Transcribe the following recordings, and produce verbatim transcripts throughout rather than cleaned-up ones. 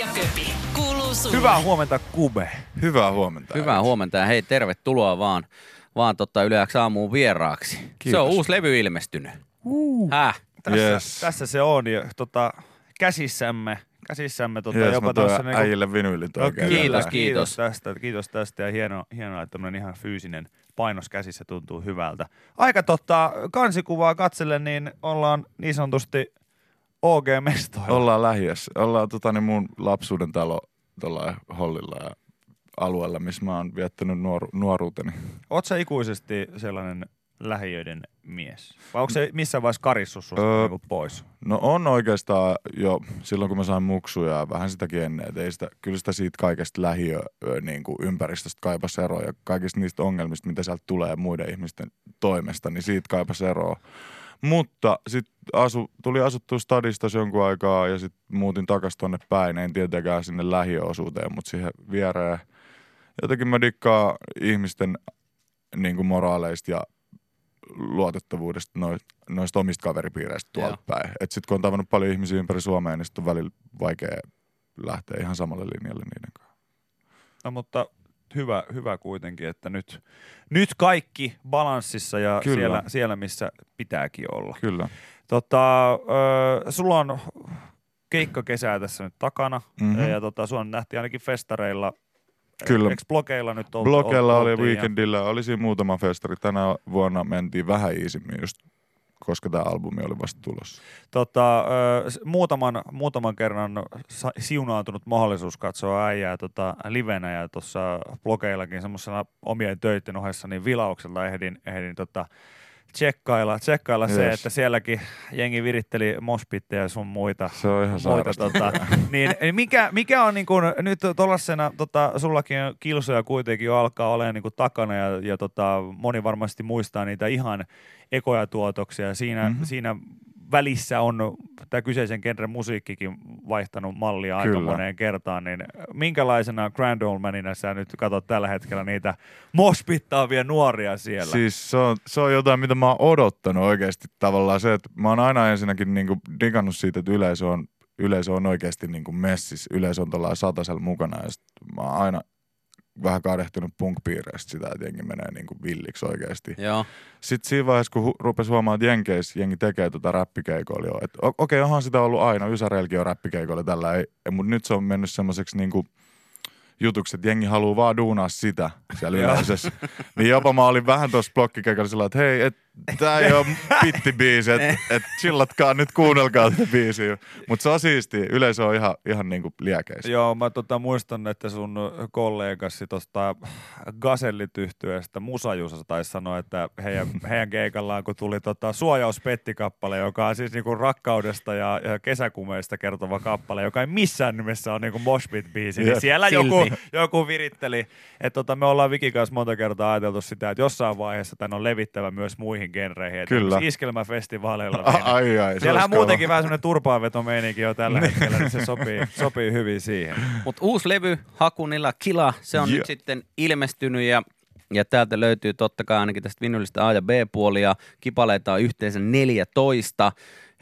ja Köpi, kuuluu sulle. Hyvää huomenta, Kube. Hyvää huomenta. Hyvää huomenta ja hei, tervetuloa vaan, vaan tota YleX aamuun vieraaksi. Kiitos. Se on uusi levy ilmestynyt. Uh, Häh? Tässä, yes. tässä se on ja tota, käsissämme. Käsissämme tota, yes, jopa tuossa niinku... äijille vinyylin tuo no, kiitos, kiitos, kiitos. tästä, kiitos tästä ja hieno, hienoa, että tämmönen ihan fyysinen painos käsissä tuntuu hyvältä. Aika totta, kansikuvaa katsellen, niin ollaan niin sanotusti O G-mestoilla. Ollaan lähiössä. Ollaan tota, niin mun lapsuuden talo tuolla Hollilla ja alueella, missä mä oon viettänyt nuoru- nuoruuteni. Oot sä ikuisesti sellainen lähiöiden mies? Vai onko se missään vaiheessa karissut susta öö, pois? No on oikeastaan jo silloin, kun mä sain muksuja ja vähän sitäkin ennen. Et ei sitä, kyllä sitä siitä kaikesta lähiöympäristöstä niin kaipas eroa ja kaikista niistä ongelmista, mitä sieltä tulee muiden ihmisten toimesta, niin siitä kaipas eroa. Mutta sitten asu, tuli asuttua stadista jonkun aikaa ja sitten muutin takaisin tuonne päin. En tietenkään sinne lähiöosuuteen, mutta siihen viereen. Jotenkin mä dikkaan ihmisten niin kuin moraaleista ja luotettavuudesta noista, noista omista kaveripiireistä tuolta päin. Et sit kun on tavannut paljon ihmisiä ympäri Suomea, niin sit on välillä vaikea lähteä ihan samalle linjalle niiden kanssa. No mutta hyvä, hyvä kuitenkin, että nyt, nyt kaikki balanssissa ja siellä, siellä, missä pitääkin olla. Kyllä. Tota, ö, sulla on keikkakesää tässä nyt takana mm-hmm. ja tota, sua nähtiin ainakin festareilla. Kyllä. Eks blogeilla nyt oltiin? Blogeilla oli, weekendillä ja... oli siinä muutama festari. Tänä vuonna mentiin vähän iisimmin just, koska tämä albumi oli vasta tulossa. Tota, muutaman, muutaman kerran siunaantunut mahdollisuus katsoa äijää tota, livenä ja tuossa blogeillakin semmoisena omien töiden ohessa niin vilauksella ehdin, ehdin tota, tsekkailla, tsekkailla yes. se, että sielläkin jengi viritteli moshpittejä ja sun muita. Se on ihan muita, tota, niin, mikä, mikä on niin kun, nyt tuollaisena, tota, sullakin kilsoja kuitenkin jo alkaa olemaan niin kun takana ja, ja tota, moni varmasti muistaa niitä ihan ekoja tuotoksia. Siinä, mm-hmm. siinä välissä on tämä kyseisen genren musiikkikin vaihtanut mallia aika Kyllä. moneen kertaan, niin minkälaisena Grand Old Manina sä nyt katsot tällä hetkellä niitä moshpittaavia nuoria siellä? Siis se on, se on jotain, mitä mä oon odottanut oikeasti tavallaan se, että mä oon aina ensinnäkin niinku digannut siitä, että yleisö on, yleisö on oikeasti niinku messis, yleisö on tuollainen satasella mukana ja sit mä oon aina vähän kadehtunut punk-piireistä sitä, että jengi menee niinku villiksi oikeesti. Joo. Sitten siinä vaiheessa, kun hu- rupes huomaan, että jenkeissä jengi tekee tota räppikeikoilla jo. Että okei, okay, onhan sitä ollut aina, Ysäreilläkin on räppikeikoilla tällä, ei, mutta nyt se on mennyt semmoiseksi niinku jutuksi, että jengi haluaa vaan duunaa sitä siellä yleisössä. Niin jopa mä olin vähän tuossa blokkikeikalla sillä, että hei, et, tää ei oo pittibiisi, että et chillatkaa nyt, kuunnelkaa tätä biisiä. Mut se on siistiä, yleisö on ihan, ihan niinku liäkeistä. Joo, mä tota muistan, että sun kollegasi tosta Gaselli-tyhtyestä Musajussa taisi sanoa, että heidän, heidän keikallaan, kun tuli tota Suojauspetti-kappale, joka on siis niinku rakkaudesta ja, ja kesäkumeista kertova kappale, joka ei missään nimessä on niinku moshpit-biisi, niin siellä joku, joku viritteli. Että tota, me ollaan Vikin kanssa monta kertaa ajateltu sitä, että jossain vaiheessa tän on levittävä myös muihin genreihin. Kyllä. Iskelmäfestivaaleilla. Ai, ai, siellähän muutenkin vähän semmoinen turpaanvetomeininki jo tällä hetkellä, niin se sopii, sopii hyvin siihen. Mutta uusi levy, Hakunila Kila, se on yeah. nyt sitten ilmestynyt ja, ja täältä löytyy totta kai ainakin tästä vinylistä A- ja B-puolia. Kipaleita on yhteensä neljätoista.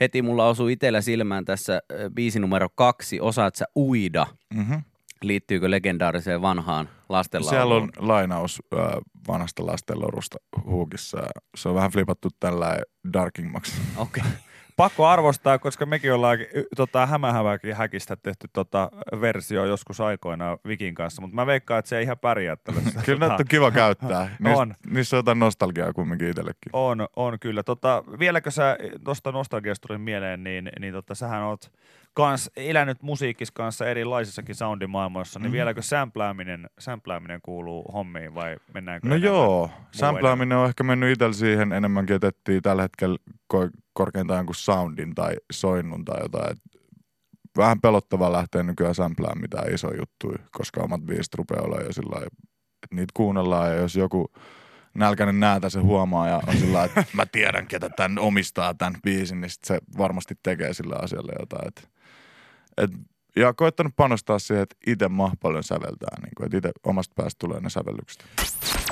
Heti mulla osui itsellä silmään tässä biisi numero kaksi, Osaat sä uida. Mm-hmm. Liittyykö legendaariseen vanhaan lastenlauluun? Siellä on lainaus äh, vanhasta lastenlaulusta huukissa. Se on vähän flipattu tällä darkingmaksi. Okei. Okay. Pakko arvostaa, koska mekin ollaan tota, hämähämäkin häkistä tehty tota, versio joskus aikoinaan Vikin kanssa, mutta mä veikkaan, että se ei ihan pärjää tällaista. Kyllä näitä on kiva käyttää. Niis, on. Niissä on jotain nostalgiaa kumminkin itsellekin. On, on kyllä. Tota, vieläkö sä tuosta nostalgiasta tuli mieleen, niin, niin tota, sähän oot kans elänyt musiikkis kanssa erilaisissakin soundimaailmoissa, niin mm-hmm. vieläkö sämplääminen, sämplääminen kuuluu hommiin vai mennäänkö? No joo, sämplääminen on ehkä mennyt itsellä siihen enemmänkin, että ettiin tällä hetkellä ko- korkeintaan kuin soundin tai soinnun tai jotain. Et vähän pelottavaa lähteä nykyään sämpläämään mitään isoja juttuja, koska omat biisit rupeaa olemaan jo sillä lailla, että niitä kuunnellaan ja jos joku nälkäinen näätä se huomaa ja on sillä että mä tiedän ketä tän omistaa tän biisin, niin sit se varmasti tekee sillä asialla jotain, että Et, ja koettanut panostaa siihen, että itse maha paljon säveltää, niin kun, että itse omasta päästä tulee ne sävellykset.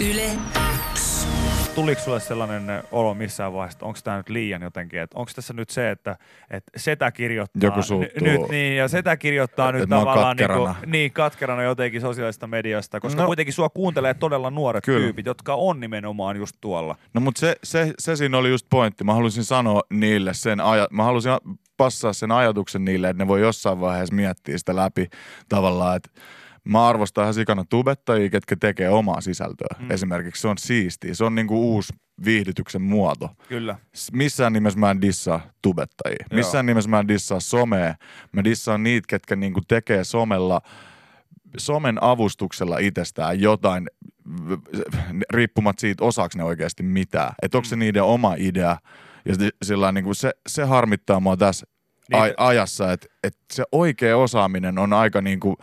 YleX. tuliko sulle sellainen olo missään vaiheessa, että onko tämä nyt liian jotenkin, että onko tässä nyt se, että, että setä kirjoittaa n- nyt niin, ja setä kirjoittaa nyt tavallaan katkerana. Niin, kuin, niin katkerana jotenkin sosiaalisesta mediasta, koska no, kuitenkin sua kuuntelee todella nuoret kyllä. tyypit, jotka on nimenomaan just tuolla. No mutta se, se, se siinä oli just pointti, mä halusin sanoa niille sen ajan, mä halusin passaa sen ajatuksen niille, että ne voi jossain vaiheessa miettiä sitä läpi tavallaan, että mä arvostan ihan sikana tubettajia, ketkä tekee omaa sisältöä. Mm. Esimerkiksi se on siistiä. Se on niinku uusi viihdytyksen muoto. Kyllä. Missään nimessä mä en dissaa tubettajia. Joo. Missään nimessä mä en dissaa somea. Mä dissaan niitä, ketkä niinku tekee somella, somen avustuksella itsestään jotain, riippumatta siitä osaksi ne oikeasti mitään. Että onko se niiden oma idea. Ja sillä niinku se, se harmittaa mua tässä niin. ajassa, että et se oikea osaaminen on aika niinku...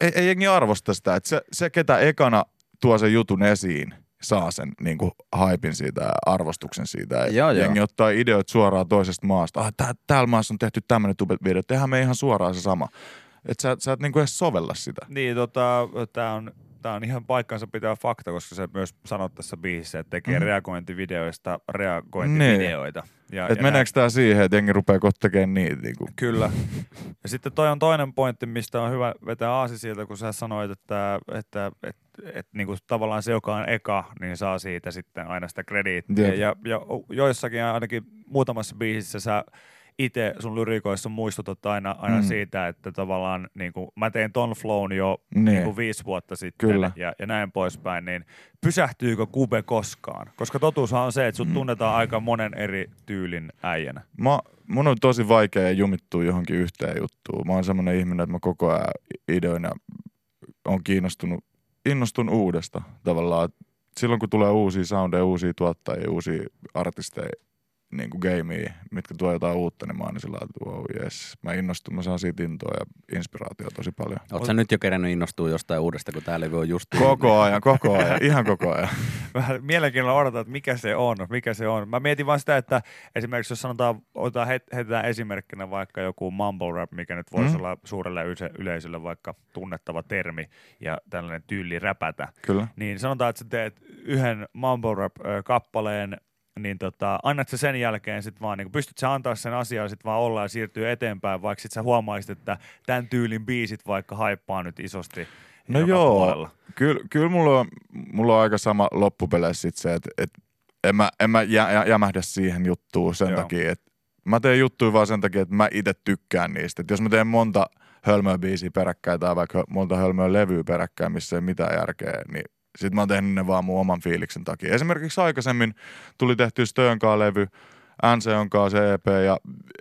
Ei, ei jengi arvosta sitä, että se, se, ketä ekana tuo sen jutun esiin, saa sen niin kuin haipin siitä ja arvostuksen siitä. Ja jengi ottaa ideoita suoraan toisesta maasta. Ah, tää, täällä maassa on tehty tämmöinen tube-video, tehdään me ihan suoraan se sama. Että sä, sä et niin kuin edes sovella sitä. Niin, tota, tää on... Tämä on ihan paikkansa pitää fakta, koska se myös sanoo tässä biisissä, että tekee mm-hmm. reagointivideoista reagointivideoita. Niin. Ja, et ja meneekö tämä siihen, että jengi rupeaa kohta tekemään niitä? Niin kuin. Kyllä. Ja sitten toi on toinen pointti, mistä on hyvä vetää aasi sieltä, kun sä sanoit, että, että, että, että, että niin kuin tavallaan se, joka on eka, niin saa siitä sitten aina sitä krediittiä. Yep. Ja, ja joissakin ainakin muutamassa biisissä sä... Itse sun lyriikoissa muistutat aina, aina mm. siitä, että tavallaan niin kuin, mä tein ton flown jo nee. niin kuin viisi vuotta sitten ja, ja näin poispäin, niin pysähtyykö Kube koskaan? Koska totuushan on se, että sut tunnetaan mm. aika monen eri tyylin äijänä. Mä, mun on tosi vaikea jumittua johonkin yhteen juttuun. Mä oon semmonen ihminen, että mä koko ajan ideoina on kiinnostunut, innostun uudesta tavallaan. Silloin kun tulee uusia soundeja, uusia tuottajia, uusia artisteja, niin kuin gamea, mitkä tuo jotain uutta, niin mä oon sillä että wow, yes. Mä innostun, mä saan siitä intoa ja inspiraatiota tosi paljon. Oletko sä nyt jo kerännyt innostua jostain uudesta, kun tää levy on just... Koko ajan, koko ajan, ihan koko ajan. Mä mielenkiinnolla odotan, että mikä se on, mikä se on. Mä mietin vaan sitä, että esimerkiksi jos sanotaan, otetaan heitetään esimerkkinä vaikka joku mumble rap, mikä nyt voisi mm. olla suurelle yleisölle vaikka tunnettava termi ja tällainen tyyli räpätä. Kyllä. Niin sanotaan, että sä teet yhden mumble rap-kappaleen, niin tota, annat sä sen jälkeen sit vaan, niin pystyt sä antaa sen asiaa sit vaan olla ja siirtyy eteenpäin, vaikka sit sä huomaisit, että tämän tyylin biisit vaikka haippaa nyt isosti. No joo, kyllä kyl mulla, mulla on aika sama loppupeleissä sit se, että et en mä, en mä jä, jä, jämähdä siihen juttuun sen joo. takia, että mä teen juttuja vaan sen takia, että mä itse tykkään niistä. Et jos mä teen monta hölmöä biisiä peräkkäin tai vaikka monta hölmöä levyä peräkkäin, missä ei mitään järkeä, niin sitten mä oon tehnyt ne vaan mun oman fiiliksen takia. Esimerkiksi aikaisemmin tuli tehty Stöönkaa levy, N C Onkaa, C P ja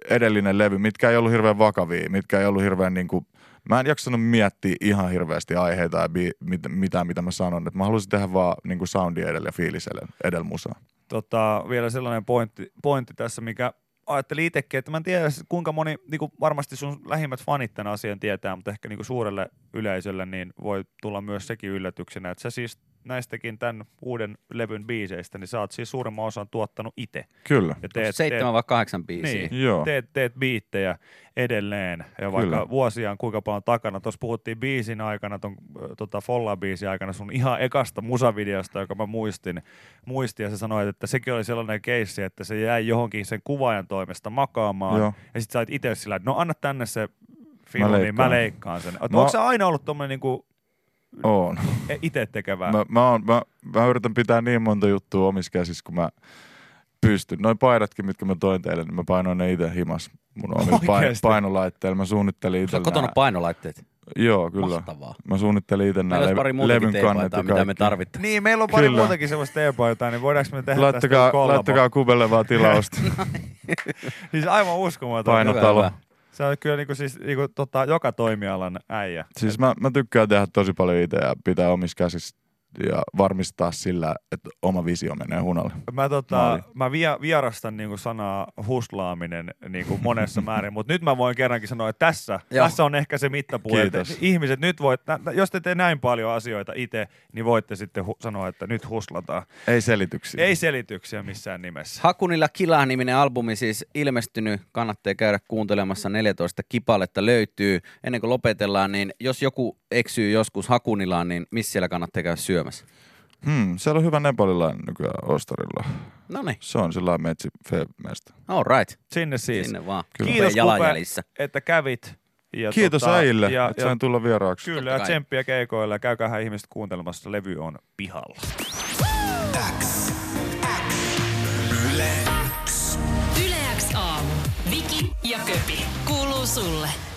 edellinen levy, mitkä ei ollut hirveän vakavia, mitkä ei ollut hirveän niinku... Mä en jaksanut miettiä ihan hirveästi aiheita ja bi- mit- mitään, mitä mä sanon. Et mä halusin tehdä vaan niinku soundia edellä ja fiilis edellä musaa. Tota, vielä sellainen pointti, pointti tässä, mikä... Ajattelin itsekin, että mä en tiedä kuinka moni, niin kuin varmasti sun lähimmät fanit tämän asian tietää, mutta ehkä niin kuin suurelle yleisölle niin voi tulla myös sekin yllätyksenä, että sä siis näistäkin tämän uuden levyn biiseistä, niin sä oot siis suuremman osan tuottanut itse. Kyllä. Seitsemän vai kahdeksan biisiä. Niin, joo. Teet, teet biittejä edelleen ja vaikka kyllä. vuosiaan kuinka paljon takana. Tuossa puhuttiin biisin aikana, ton tota Folla-biisin aikana sun ihan ekasta musavideosta, joka mä muistin. muistin ja sä sanoit, että sekin oli sellainen keissi, että se jäi johonkin sen kuvaajan toimesta makaamaan. Joo. Ja sit sä oot itse sillä, että no anna tänne se filmi, mä leikkaan, mä leikkaan sen. Mä... Onko sä aina ollut tommonen niinku... Oon. Itse tekevää. Mä, mä, oon, mä, mä yritän pitää niin monta juttua omissa käsissä, kun mä pystyn. Noin paidatkin, mitkä mä toin teille, niin mä painoin ne itse himas mun omilla pain, painolaitteilla. Mä suunnittelin itse. Sä oot kotona painolaitteet? Joo, kyllä. Mahtavaa. Mä suunnittelin itse nää le- levyn kannet ja mitä me tarvitaan. Niin, meillä on pari kyllä. muutakin semmoista teepaitaa, niin voidaanko me tehdä laittakaa, tästä kollabo? Laittakaa Kubelle vaan tilausta. Siis aivan uskomaton. Painotalo. Hyvä, hyvä. Se on kyllä niinku, siis, niinku, tota, joka toimialan äijä. Siis mä, mä tykkään tehdä tosi paljon itse ja pitää omissa käsissä ja varmistaa sillä, että oma visio menee hunalle. Mä, tota, mä via, vierastan niinku sanaa huslaaminen niinku monessa määrin, mutta nyt mä voin kerrankin sanoa, että tässä, tässä on ehkä se mittapuu. Ihmiset, nyt voit, jos te teette näin paljon asioita itse, niin voitte sitten hu- sanoa, että nyt huslataan. Ei selityksiä. Ei selityksiä missään nimessä. Hakunila Kila -niminen albumi siis ilmestynyt. Kannattaa käydä kuuntelemassa. neljätoista kipaletta löytyy. Ennen kuin lopetellaan, niin jos joku eksyy joskus Hakunilaan, niin missä siellä kannattaa käydä syömässä? Hmm, siellä on hyvä nepalilainen nykyään ostarilla. No niin. Se on sillä metsi feemestä. All right. Sinne siis. Sinne vaan. Kyllä. Kiitos Kube, että kävit. Ja kiitos tota, äijille, että sain tulla vieraaksi. Kyllä, ja tsemppiä keikoilla. Käykäähän ihmiset kuuntelemassa. Levy on pihalla. X, X, YleX. YleX aamu. Viki ja Köpi. Kuuluu sulle.